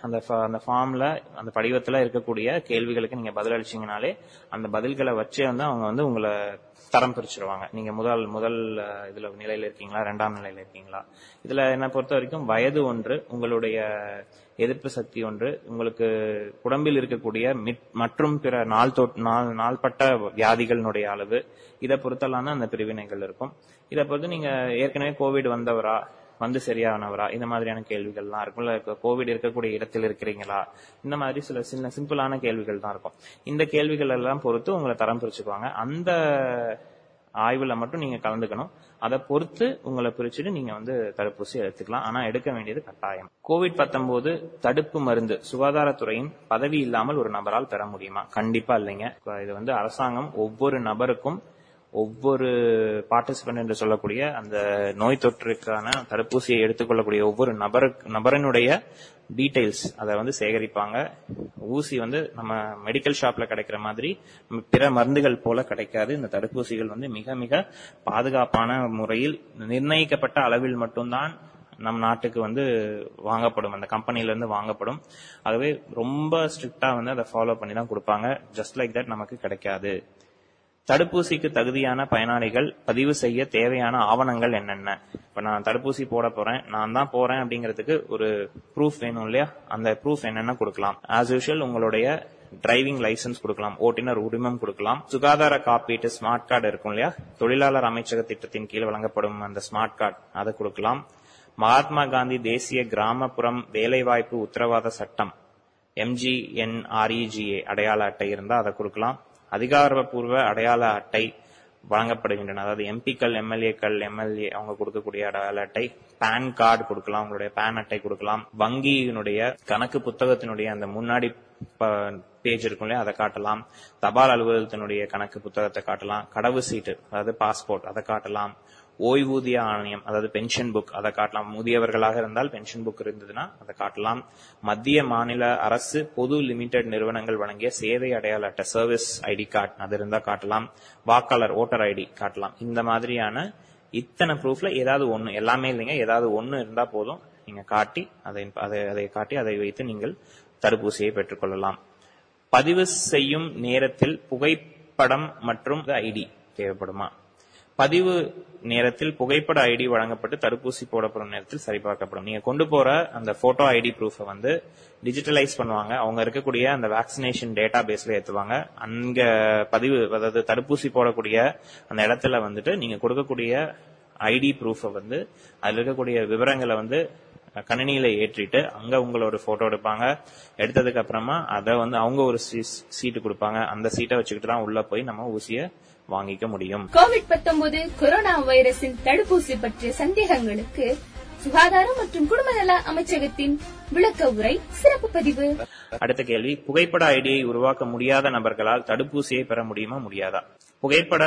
அந்த அந்த ஃபார்ம்ல அந்த படிவத்துல இருக்கக்கூடிய கேள்விகளுக்கு நீங்க பதில் அளிச்சீங்கனாலே அந்த பதில்களை வச்சே வந்து அவங்க வந்து உங்களை தரம் பிரிச்சிருவாங்க. நீங்க முதல் முதல் இதுல நிலையில இருக்கீங்களா, இரண்டாம் நிலையில இருக்கீங்களா. இதுல என்னை பொறுத்த வரைக்கும் வயது ஒன்று, உங்களுடைய எதிர்ப்பு சக்தி ஒன்று, உங்களுக்கு உடம்பில் இருக்கக்கூடிய மற்றும் பிற நாள் நாள்பட்ட வியாதிகளினுடைய அளவு, இதை பொறுத்தலான அந்த பிரிவினைகள் இருக்கும். இதை பொறுத்து நீங்க ஏற்கனவே கோவிட் வந்தவரா, வந்து சரியானவரா, இந்த மாதிரியான கேள்விகள்லாம் இருக்கும். கோவிட் இருக்கக்கூடிய இடத்தில் இருக்கிறீங்களா, இந்த மாதிரி சில சின்ன சிம்பிளான கேள்விகள் தான் இருக்கும். இந்த கேள்விகள் எல்லாம் பொறுத்து உங்களை தரம் பிரிச்சுக்குவாங்க. அந்த ஆய்வுல மட்டும் நீங்க கலந்துக்கணும். அதை பொறுத்து உங்களை பிரிச்சுட்டு நீங்க வந்து தடுப்பூசி எடுத்துக்கலாம். ஆனா எடுக்க வேண்டியது கட்டாயம். கோவிட் பத்தொன்பது தடுப்பு மருந்து சுகாதாரத்துறையின் பதவி இல்லாமல் ஒரு நபரால் பெற முடியுமா? கண்டிப்பா இல்லைங்க. இது வந்து அரசாங்கம் ஒவ்வொரு நபருக்கும் ஒவ்வொரு பார்ட்டிசிபென்ட் என்று சொல்லக்கூடிய அந்த நோய் தொற்றுக்கான தடுப்பூசியை எடுத்துக்கொள்ளக்கூடிய ஒவ்வொரு நபரு நபரினுடைய டீடைல்ஸ் அதை வந்து சேகரிப்பாங்க. ஊசி வந்து நம்ம மெடிக்கல் ஷாப்ல கிடைக்கிற மாதிரி பிற மருந்துகள் போல கிடைக்காது. இந்த தடுப்பூசிகள் வந்து மிக மிக பாதுகாப்பான முறையில் நிர்ணயிக்கப்பட்ட அளவில் மட்டும்தான் நம் நாட்டுக்கு வந்து வாங்கப்படும், அந்த கம்பெனில இருந்து வாங்கப்படும். ஆகவே ரொம்ப ஸ்ட்ரிக்டா வந்து அதை ஃபாலோ பண்ணி தான் கொடுப்பாங்க. ஜஸ்ட் லைக் தட் நமக்கு கிடைக்காது. தடுப்பூசிக்கு தகுதியான பயனாளிகள் பதிவு செய்ய தேவையான ஆவணங்கள் என்னென்ன? இப்ப நான் தடுப்பூசி போட போறேன், நான் தான் போறேன் அப்படிங்கறதுக்கு ஒரு ப்ரூஃப் வேணும் இல்லையா, அந்த ப்ரூஃப் என்னென்ன கொடுக்கலாம்? ஆஸ் யூஷுவல் உங்களுடைய டிரைவிங் லைசன்ஸ் கொடுக்கலாம், ஓட்டுநர் உரிமம் கொடுக்கலாம், சுகாதார காப்பீட்டு ஸ்மார்ட் கார்டு இருக்கும் இல்லையா, தொழிலாளர் அமைச்சக திட்டத்தின் கீழ் வழங்கப்படும் அந்த ஸ்மார்ட் கார்டு அதை கொடுக்கலாம். மகாத்மா காந்தி தேசிய கிராமப்புறம் வேலைவாய்ப்பு உத்தரவாத சட்டம் எம்ஜிஎன்ஆர்இஜி அடையாள அட்டை இருந்தால் அதை கொடுக்கலாம். அதிகாரப்பூர்வ அடையாள அட்டை வழங்கப்படுகின்றன, அதாவது எம்பிக்கள் எம்எல்ஏக்கள் எம்எல்ஏ அவங்க கொடுக்கக்கூடிய அடையாள அட்டை. பேன் கார்டு கொடுக்கலாம், அவங்களுடைய பேன் அட்டை கொடுக்கலாம். வங்கியினுடைய கணக்கு புத்தகத்தினுடைய அந்த முன்னாடி பேஜ் இருக்கும்ல அதை காட்டலாம். தபால் அலுவலகத்தினுடைய கணக்கு புத்தகத்தை காட்டலாம். கடவு சீட்டு அதாவது பாஸ்போர்ட் அதை காட்டலாம். ஓய்வூதிய ஆணையம் அதாவது பென்ஷன் புக் அதை காட்டலாம். முதியவர்களாக இருந்தால் பென்ஷன் புக் இருந்ததுன்னா அதை காட்டலாம். மத்திய மாநில அரசு பொது லிமிடெட் நிறுவனங்கள் வழங்கிய சேவை அடையாள அட்டை சர்வீஸ் ஐடி கார்டு அது இருந்தா காட்டலாம். வாக்காளர் ஓட்டர் ஐடி காட்டலாம். இந்த மாதிரியான இத்தனை ப்ரூஃப்ல ஏதாவது ஒன்னு, எல்லாமே இல்லைங்க, ஏதாவது ஒன்னு இருந்தா போதும் நீங்க காட்டி அதை அதை காட்டி அதை வைத்து நீங்கள் தடுப்பூசியை பெற்றுக்கொள்ளலாம். பதிவு செய்யும் நேரத்தில் புகைப்படம் மற்றும் ஐடி தேவைப்படுமா? பதிவு நேரத்தில் புகைப்பட ஐடி வழங்கப்பட்டு தடுப்பூசி போடப்படும் நேரத்தில் சரிபார்க்கப்படும். நீங்க கொண்டு போற அந்த போட்டோ ஐடி ப்ரூஃபை வந்து டிஜிட்டலைஸ் பண்ணுவாங்க, அவங்க இருக்கக்கூடிய அந்த வேக்சினேஷன் டேட்டா பேஸ்ல ஏற்றுவாங்க. அங்க பதிவு அதாவது தடுப்பூசி போடக்கூடிய அந்த இடத்துல வந்துட்டு நீங்க கொடுக்கக்கூடிய ஐடி ப்ரூஃபை வந்து அதுல இருக்கக்கூடிய விவரங்களை வந்து கணினியில ஏற்றிட்டு அங்க உங்களோட போட்டோ எடுப்பாங்க. எடுத்ததுக்கு அப்புறமா அதை வந்து அவங்க ஒரு சீட்டு கொடுப்பாங்க, அந்த சீட்டை வச்சுக்கிட்டு தான் உள்ள போய் நம்ம ஊசியை வாங்கிக்க முடியும். கோவிட் பத்தொன்பது கொரோனா வைரஸின் தடுப்பூசி பற்றிய சந்தேகங்களுக்கு சுகாதாரம் மற்றும் குடும்ப நல அமைச்சகத்தின் விளக்க உரை சிறப்பு பதிவு. அடுத்த கேள்வி, புகைப்பட ஐடியை உருவாக்க முடியாத நபர்களால் தடுப்பூசியை பெற முடியுமா முடியாதா? புகைப்பட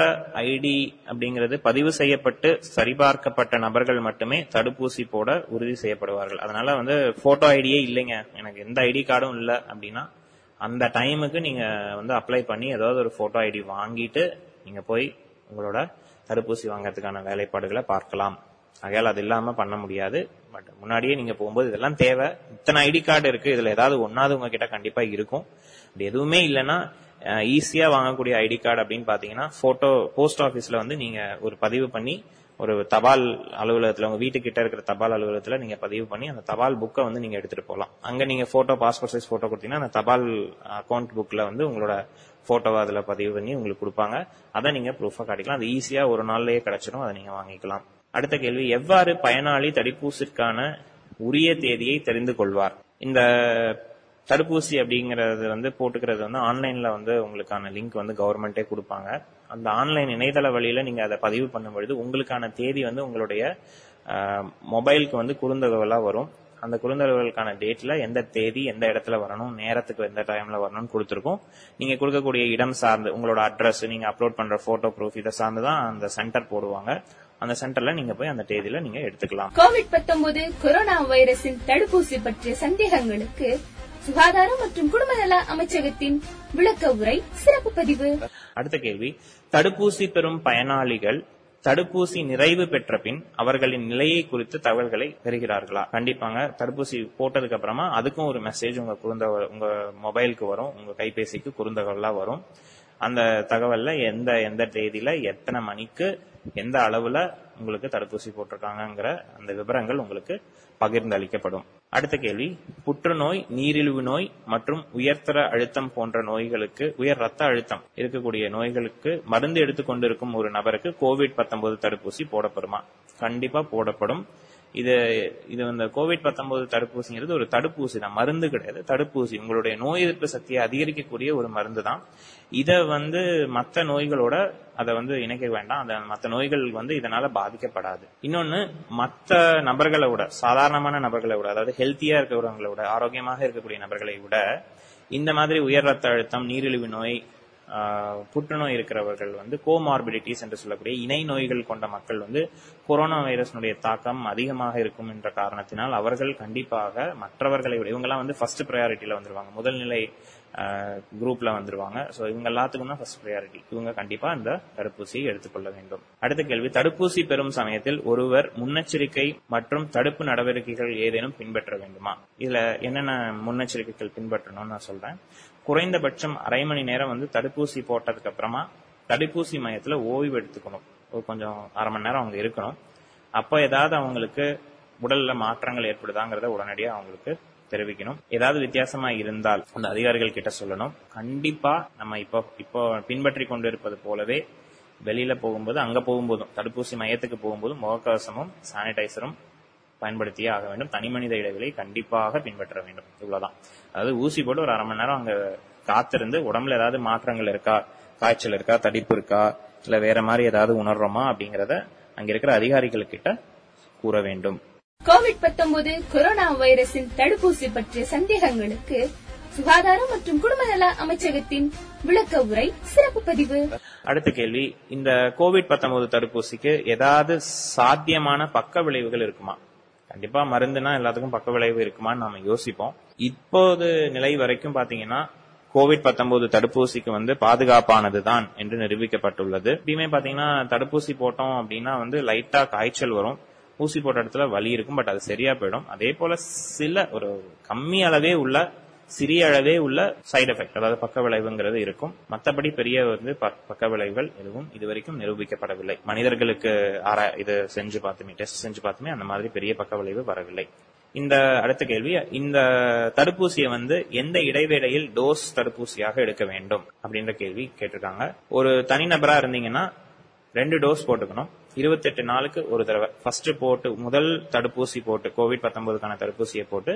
ஐடி அப்படிங்கிறது பதிவு செய்யப்பட்டு சரிபார்க்கப்பட்ட நபர்கள் மட்டுமே தடுப்பூசி போட உறுதி செய்யப்படுவார்கள். அதனால வந்து போட்டோ ஐடியே இல்லைங்க, எனக்கு எந்த ஐடி கார்டும் இல்லை அப்படின்னா அந்த டைமுக்கு நீங்க வந்து அப்ளை பண்ணி ஏதாவது ஒரு போட்டோ ஐடி வாங்கிட்டு நீங்க போய் உங்களோட தடுப்பூசி வாங்கறதுக்கான வேலைப்பாடுகளை பார்க்கலாம். ஆகையால் அது இல்லாம பண்ண முடியாது. பட் முன்னாடியே நீங்க போகும்போது இதெல்லாம் தேவை, இத்தனை ஐடி கார்டு இருக்கு, இதுல ஏதாவது ஒன்னாவது உங்ககிட்ட கண்டிப்பா இருக்கும். அப்படி எதுவுமே இல்லைன்னா ஈஸியா வாங்கக்கூடிய ஐடி கார்டு அப்படின்னு பாத்தீங்கன்னா போட்டோ போஸ்ட் ஆபீஸ்ல வந்து நீங்க ஒரு பதிவு பண்ணி ஒரு தபால் அலுவலகத்துல உங்க வீட்டுக்கிட்ட இருக்கிற தபால் அலுவலகத்துல நீங்க பதிவு பண்ணி அந்த தபால் புக்கை வந்து நீங்க எடுத்துட்டு போகலாம். அங்க நீங்க போட்டோ பாஸ்போர்ட் சைஸ் போட்டோ கொடுத்தீங்கன்னா அந்த தபால் அக்கௌண்ட் புக்ல வந்து உங்களோட போட்டோவை அதுல பதிவு பண்ணி உங்களுக்கு கொடுப்பாங்க, அதை நீங்க ப்ரூஃபா காட்டிக்கலாம். அது ஈஸியா ஒரு நாள்லயே கிடைச்சிடும், அதை நீங்க வாங்கிக்கலாம். அடுத்த கேள்வி, எவ்வாறு பயனாளி தடுப்பூசிக்கான உரிய தேதியை தெரிந்து கொள்வார்? இந்த தடுப்பூசி அப்படிங்கறது வந்து போட்டுக்கிறது வந்து ஆன்லைன்ல வந்து உங்களுக்கான லிங்க் வந்து கவர்மெண்டே கொடுப்பாங்க. அந்த ஆன்லைன் இணையதள வழியில நீங்க அதை பதிவு பண்ணும் பொழுது உங்களுக்கான தேதி வந்து உங்களுடைய மொபைலுக்கு வந்து குறுந்தகவலா வரும். அந்த குறுந்தகவலுக்கான டேட்ல எந்த தேதி எந்த இடத்துல வரணும், நேரத்துக்கு எந்த டைம்ல வரணும்னு கொடுத்துருக்கோம். நீங்க கொடுக்கக்கூடிய இடம் சார்ந்து உங்களோட அட்ரஸ், நீங்க அப்லோட் பண்ற போட்டோ ப்ரூஃப் இதை சார்ந்துதான் அந்த சென்டர் போடுவாங்க. அந்த சென்டர்ல நீங்க போய் அந்த தேதியில நீங்க எடுத்துக்கலாம். கோவிட் பத்தொன்பது கொரோனா வைரஸின் தடுப்பூசி பற்றிய சந்தேகங்களுக்கு சுகாதாரம் மற்றும் குடும்ப நல அமைச்சகத்தின் விளக்க உரை சிறப்பு பதிவு. அடுத்த கேள்வி, தடுப்பூசி பெறும் பயனாளிகள் தடுப்பூசி நிறைவு பெற்ற பின் அவர்களின் நிலையை குறித்து தகவல்களை பெறுகிறார்களா? கண்டிப்பாங்க, தடுப்பூசி போட்டதுக்கு அப்புறமா அதுக்கும் ஒரு மெசேஜ் உங்க குறுந்த உங்க மொபைலுக்கு வரும், உங்க கைபேசிக்கு குறுந்தகவலா வரும். அந்த தகவல்ல எந்த எந்த தேதியில எத்தனை மணிக்கு எந்த அளவுல உங்களுக்கு தடுப்பூசி போட்டிருக்காங்கிற அந்த விவரங்கள் உங்களுக்கு பகிர்ந்தளிக்கப்படும். அடுத்த கேள்வி, புற்றுநோய், நீரிழிவு நோய் மற்றும் உயர்தர அழுத்தம் போன்ற நோய்களுக்கு, உயர் ரத்த அழுத்தம் இருக்கக்கூடிய நோய்களுக்கு மருந்து எடுத்துக்கொண்டிருக்கும் ஒரு நபருக்கு கோவிட் பத்தொன்பது தடுப்பூசி போடப்படுமா? கண்டிப்பா போடப்படும். இது இது இந்த கோவிட் பத்தொன்பது தடுப்பூசிங்கிறது ஒரு தடுப்பூசி தான், மருந்து கிடையாது. தடுப்பூசி உங்களுடைய நோய் எதிர்ப்பு சக்தியை அதிகரிக்கக்கூடிய ஒரு மருந்து தான். இதை வந்து மற்ற நோய்களோட அதை வந்து இணைக்க வேண்டாம், அந்த மற்ற நோய்கள் வந்து இதனால பாதிக்கப்படாது. இன்னொன்னு, மற்ற நபர்களை விட, சாதாரணமான நபர்களை விட, அதாவது ஹெல்த்தியா இருக்கிறவங்களை விட, ஆரோக்கியமாக இருக்கக்கூடிய நபர்களை விட இந்த மாதிரி உயர் ரத்த அழுத்தம், நீரிழிவு நோய், புற்றுநோய் இருக்கிறவர்கள் வந்து கோமார்பிடிட்டிஸ் என்று சொல்லக்கூடிய இணை நோய்கள் கொண்ட மக்கள் வந்து கொரோனா வைரஸினுடைய தாக்கம் அதிகமாக இருக்கும் என்ற காரணத்தினால் அவர்கள் கண்டிப்பாக மற்றவர்களை விட இவங்கெல்லாம் வந்து ஃபர்ஸ்ட் ப்ரையாரிட்டியில வந்துருவாங்க, முதல்நிலை குரூப்ல வந்துருவாங்க. சோ இவங்க எல்லாத்துக்கும் தான் ஃபர்ஸ்ட் ப்ரையாரிட்டி, இவங்க கண்டிப்பா இந்த தடுப்பூசியை எடுத்துக்கொள்ள வேண்டும். அடுத்த கேள்வி, தடுப்பூசி பெறும் சமயத்தில் ஒருவர் முன்னெச்சரிக்கை மற்றும் தடுப்பு நடவடிக்கைகள் ஏதேனும் பின்பற்ற வேண்டுமா? இதுல என்னென்ன முன்னெச்சரிக்கைகள் பின்பற்றணும்னு நான் சொல்றேன். குறைந்தபட்சம் அரை மணி நேரம் வந்து தடுப்பூசி போட்டதுக்கு அப்புறமா தடுப்பூசி மையத்துல ஓய்வு எடுத்துக்கணும், கொஞ்சம் அரை மணி நேரம் அவங்க இருக்கணும். அப்ப ஏதாவது அவங்களுக்கு உடல்ல மாற்றங்கள் ஏற்படுதாங்கிறத உடனடியாக அவங்களுக்கு தெரிவிக்கணும். ஏதாவது வித்தியாசமா இருந்தால் அந்த அதிகாரிகள் கிட்ட சொல்லணும். கண்டிப்பா நம்ம இப்போ இப்போ பின்பற்றி கொண்டு இருப்பது போலவே வெளியில போகும்போது, அங்க போகும்போதும், தடுப்பூசி மையத்துக்கு போகும்போதும் முகக்கவசமும் சானிடைசரும் பயன்படுத்தியே ஆக வேண்டும். தனி மனித இடைவெளியை கண்டிப்பாக பின்பற்ற வேண்டும். இவ்வளவுதான். அதாவது ஊசி போட்டு ஒரு அரை மணி நேரம் அங்க காத்திருந்து உடம்புல ஏதாவது மாற்றங்கள் இருக்கா, காய்ச்சல் இருக்கா, தடிப்பு இருக்கா, இல்ல வேற மாதிரி ஏதாவது உணர்றோமா அப்படிங்கறத அங்க இருக்கிற அதிகாரிகள் கிட்ட கூற வேண்டும். கோவிட் பத்தொன்பது கொரோனா வைரஸின் தடுப்பூசி பற்றிய சந்தேகங்களுக்கு சுகாதாரம் மற்றும் குடும்ப நல அமைச்சகத்தின் விளக்க உரை சிறப்பு பதிவு. அடுத்த கேள்வி, இந்த கோவிட் பத்தொன்பது தடுப்பூசிக்கு ஏதாவது சாத்தியமான பக்க விளைவுகள் இருக்குமா? கண்டிப்பா மருந்துனா எல்லாத்துக்கும் பக்க விளைவு இருக்குமான்னு நாம யோசிப்போம். இப்போது நிலை வரைக்கும் பாத்தீங்கன்னா கோவிட் பத்தொன்பது தடுப்பூசிக்கு வந்து பாதுகாப்பானதுதான் என்று நிரூபிக்கப்பட்டுள்ளது. எப்பயுமே பாத்தீங்கன்னா தடுப்பூசி போட்டோம் அப்படின்னா வந்து லைட்டா காய்ச்சல் வரும், ஊசி போட்ட இடத்துல வலி இருக்கும், பட் அது சரியா போயிடும். அதே போல சில ஒரு கம்மி அளவே உள்ள சிறிய அளவே உள்ள சைடு எஃபெக்ட், அதாவது பக்க விளைவுங்கிறது இருக்கும். மற்றபடி பெரிய வந்து பக்க விளைவுகள் எதுவும் இதுவரைக்கும் நிரூபிக்கப்படவில்லை. மனிதர்களுக்கு இது செஞ்சு பார்த்துமே, டெஸ்ட் செஞ்சு பார்த்துமே அந்த மாதிரி பெரிய பக்க விளைவு வரவில்லை. இந்த அடுத்த கேள்வி, இந்த தடுப்பூசியை வந்து எந்த இடைவேளையில் டோஸ் தடுப்பூசியாக எடுக்க வேண்டும் அப்படின்ற கேள்வி கேட்டிருக்காங்க. ஒரு தனிநபரா இருந்தீங்கன்னா ரெண்டு டோஸ் போட்டுக்கணும். இருபத்தி எட்டு நாளுக்கு ஒரு தடவை ஃபர்ஸ்ட் போட்டு முதல் தடுப்பூசி போட்டு கோவிட் பத்தொன்பதுக்கான தடுப்பூசியை போட்டு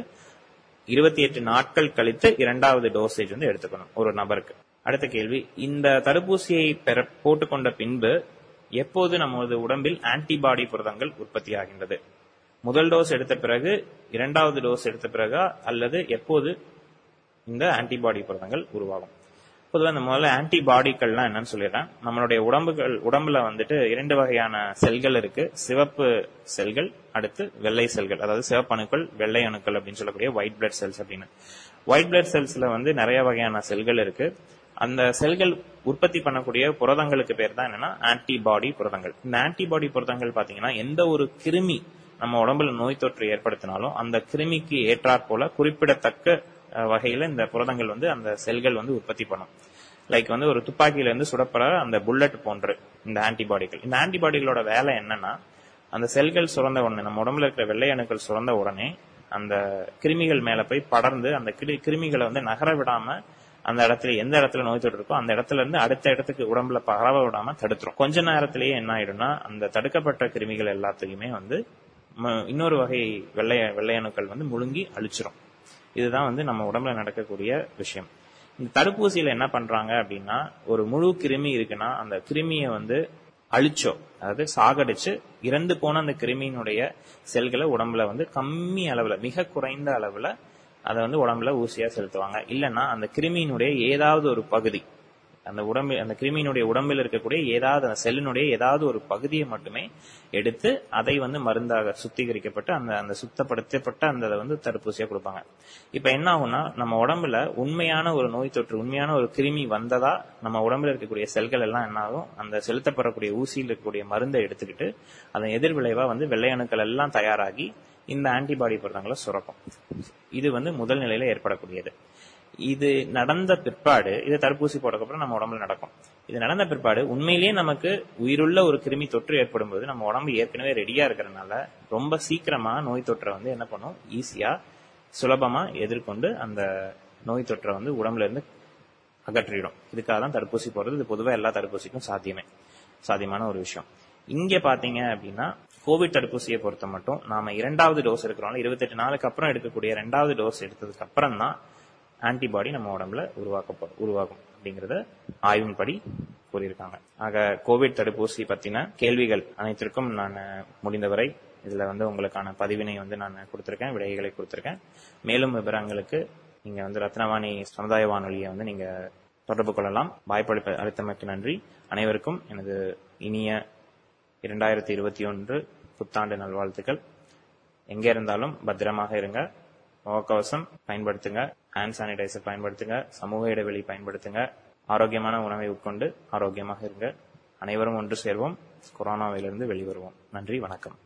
இருபத்தி எட்டு நாட்கள் கழித்து இரண்டாவது டோசேஜ் வந்து எடுத்துக்கணும் ஒரு நபருக்கு. அடுத்த கேள்வி, இந்த தடுப்பூசியை போட்டுக்கொண்ட பின்பு எப்போது நமது உடம்பில் ஆன்டிபாடி புரதங்கள் உற்பத்தி ஆகின்றது? முதல் டோஸ் எடுத்த பிறகு, இரண்டாவது டோஸ் எடுத்த பிறகா, அல்லது எப்போது இந்த ஆன்டிபாடி புரதங்கள் உருவாகும்? பொதுவாக இந்த முதல்ல ஆன்டிபாடிகள்லாம் என்னன்னு சொல்லிடுறேன். நம்மளுடைய உடம்புகள் உடம்புல வந்துட்டு இரண்டு வகையான செல்கள் இருக்கு. சிவப்பு செல்கள், அடுத்து வெள்ளை செல்கள், அதாவது சிவப்பு அணுக்கள், வெள்ளை அணுக்கள் அப்படின்னு சொல்லக்கூடிய ஒயிட் பிளட் செல்ஸ் அப்படின்னு. ஒயிட் பிளட் செல்ஸ்ல வந்து நிறைய வகையான செல்கள் இருக்கு. அந்த செல்கள் உற்பத்தி பண்ணக்கூடிய புரதங்களுக்கு பேர் தான் என்னன்னா ஆன்டிபாடி புரதங்கள். இந்த ஆன்டிபாடி புரதங்கள் பாத்தீங்கன்னா எந்த ஒரு கிருமி நம்ம உடம்புல நோய் தொற்று ஏற்படுத்தினாலும் அந்த கிருமிக்கு ஏற்றாற் போல குறிப்பிடத்தக்க வகையில இந்த புரதங்கள் வந்து அந்த செல்கள் வந்து உற்பத்தி பண்ணும். லைக் வந்து ஒரு துப்பாக்கியில இருந்து சுடப்படுற அந்த புல்லட் போன்று இந்த ஆன்டிபாடிகள். இந்த ஆன்டிபாடிகளோட வேலை என்னன்னா, அந்த செல்கள் சுரந்த உடனே, நம்ம உடம்புல இருக்கிற வெள்ளை அணுக்கள் சுரந்த உடனே அந்த கிருமிகள் மேல போய் படர்ந்து அந்த கிருமிகளை வந்து நகர விடாம அந்த இடத்துல எந்த இடத்துல நோய் தொற்று இருக்கோ அந்த இடத்துல இருந்து அடுத்த இடத்துக்கு உடம்புல பரவ விடாம தடுத்துரும். கொஞ்ச நேரத்திலேயே என்ன ஆயிடும்னா அந்த தடுக்கப்பட்ட கிருமிகள் எல்லாத்தையுமே வந்து இன்னொரு வகை வெள்ளை வெள்ளை அணுக்கள் வந்து முழுங்கி அழிச்சிரும். இதுதான் வந்து நம்ம உடம்புல நடக்கக்கூடிய விஷயம். இந்த தடுப்பூசியில என்ன பண்றாங்க அப்படின்னா, ஒரு முழு கிருமி இருக்குன்னா அந்த கிருமியை வந்து அழிச்சோ, அதாவது சாகடிச்சு இறந்து போன அந்த கிருமியினுடைய செல்களை உடம்புல வந்து கம்மி அளவுல, மிக குறைந்த அளவுல அதை வந்து உடம்புல ஊசியா செலுத்துவாங்க. இல்லைன்னா அந்த கிருமியினுடைய ஏதாவது ஒரு பகுதி, அந்த உடம்பு அந்த கிருமியினுடைய உடம்பில் இருக்கக்கூடிய ஏதாவது அந்த செல்லினுடைய ஏதாவது ஒரு பகுதியை மட்டுமே எடுத்து அதை வந்து மருந்தாக சுத்திகரிக்கப்பட்டு அந்த அந்த சுத்தப்படுத்தப்பட்ட அந்த வந்து தடுப்பூசியா கொடுப்பாங்க. இப்ப என்ன ஆகும்னா, நம்ம உடம்புல உண்மையான ஒரு நோய் தொற்று, உண்மையான ஒரு கிருமி வந்ததா நம்ம உடம்புல இருக்கக்கூடிய செல்கள் எல்லாம் என்ன ஆகும், அந்த செலுத்தப்படக்கூடிய ஊசியில் இருக்கக்கூடிய மருந்தை எடுத்துக்கிட்டு அதன் எதிர்விளைவா வந்து வெள்ளை அணுக்கள் எல்லாம் தயாராகி இந்த ஆன்டிபாடி புரதங்களை சுரக்கும். இது வந்து முதல் நிலையில ஏற்படக்கூடியது. இது நடந்த பிற்பாடு, இது தடுப்பூசி போட்டதுக்கப்புறம் நம்ம உடம்புல நடக்கும். இது நடந்த பிற்பாடு உண்மையிலேயே நமக்கு உயிருள்ள ஒரு கிருமி தொற்று ஏற்படும் போது நம்ம உடம்பு ஏற்கனவே ரெடியா இருக்கிறதுனால ரொம்ப சீக்கிரமா நோய் தொற்றை வந்து என்ன பண்ணும், ஈஸியா சுலபமா எதிர்கொண்டு அந்த நோய் தொற்றை வந்து உடம்புல இருந்து அகற்றிடும். இதுக்காக தான் தடுப்பூசி போடுறது. இது பொதுவாக எல்லா தடுப்பூசிக்கும் சாத்தியமே சாத்தியமான ஒரு விஷயம். இங்க பாத்தீங்க அப்படின்னா கோவிட் தடுப்பூசியை பொறுத்த மட்டும் நாம இரண்டாவது டோஸ் எடுக்கிறோம்னா, இருபத்தி எட்டு நாளுக்கு அப்புறம் எடுக்கக்கூடிய இரண்டாவது டோஸ் எடுத்ததுக்கு அப்புறம் தான் ஆன்டிபாடி நம்ம உடம்புல உருவாக்க உருவாகும் அப்படிங்கறத ஆய்வின்படி கூறியிருக்காங்க. ஆக கோவிட் தடுப்பூசி பத்தின கேள்விகள் அனைத்திற்கும் நான் முடிந்தவரை இதுல வந்து உங்களுக்கான பதிவினை வந்து நான் கொடுத்திருக்கேன், விடைகளை கொடுத்திருக்கேன். மேலும் விவரங்களுக்கு நீங்க வந்து ரத்னவாணி சமுதாய வானொலியை வந்து நீங்க தொடர்பு கொள்ளலாம். வாய்ப்பளிப்பு அளித்தமைக்கு நன்றி. அனைவருக்கும் எனது இனிய இரண்டாயிரத்தி இருபத்தி ஒன்று புத்தாண்டு நல்வாழ்த்துக்கள். எங்க இருந்தாலும் பத்திரமாக இருங்க, முகக்கவசம் பயன்படுத்துங்க, ஹேண்ட் சானிடைசர் பயன்படுத்துங்க, சமூக இடைவெளி பயன்படுத்துங்க, ஆரோக்கியமான உணவை உட்கொண்டு ஆரோக்கியமாக இருங்க. அனைவரும் ஒன்று சேர்வோம், கொரோனாவிலிருந்து வெளிவருவோம். நன்றி, வணக்கம்.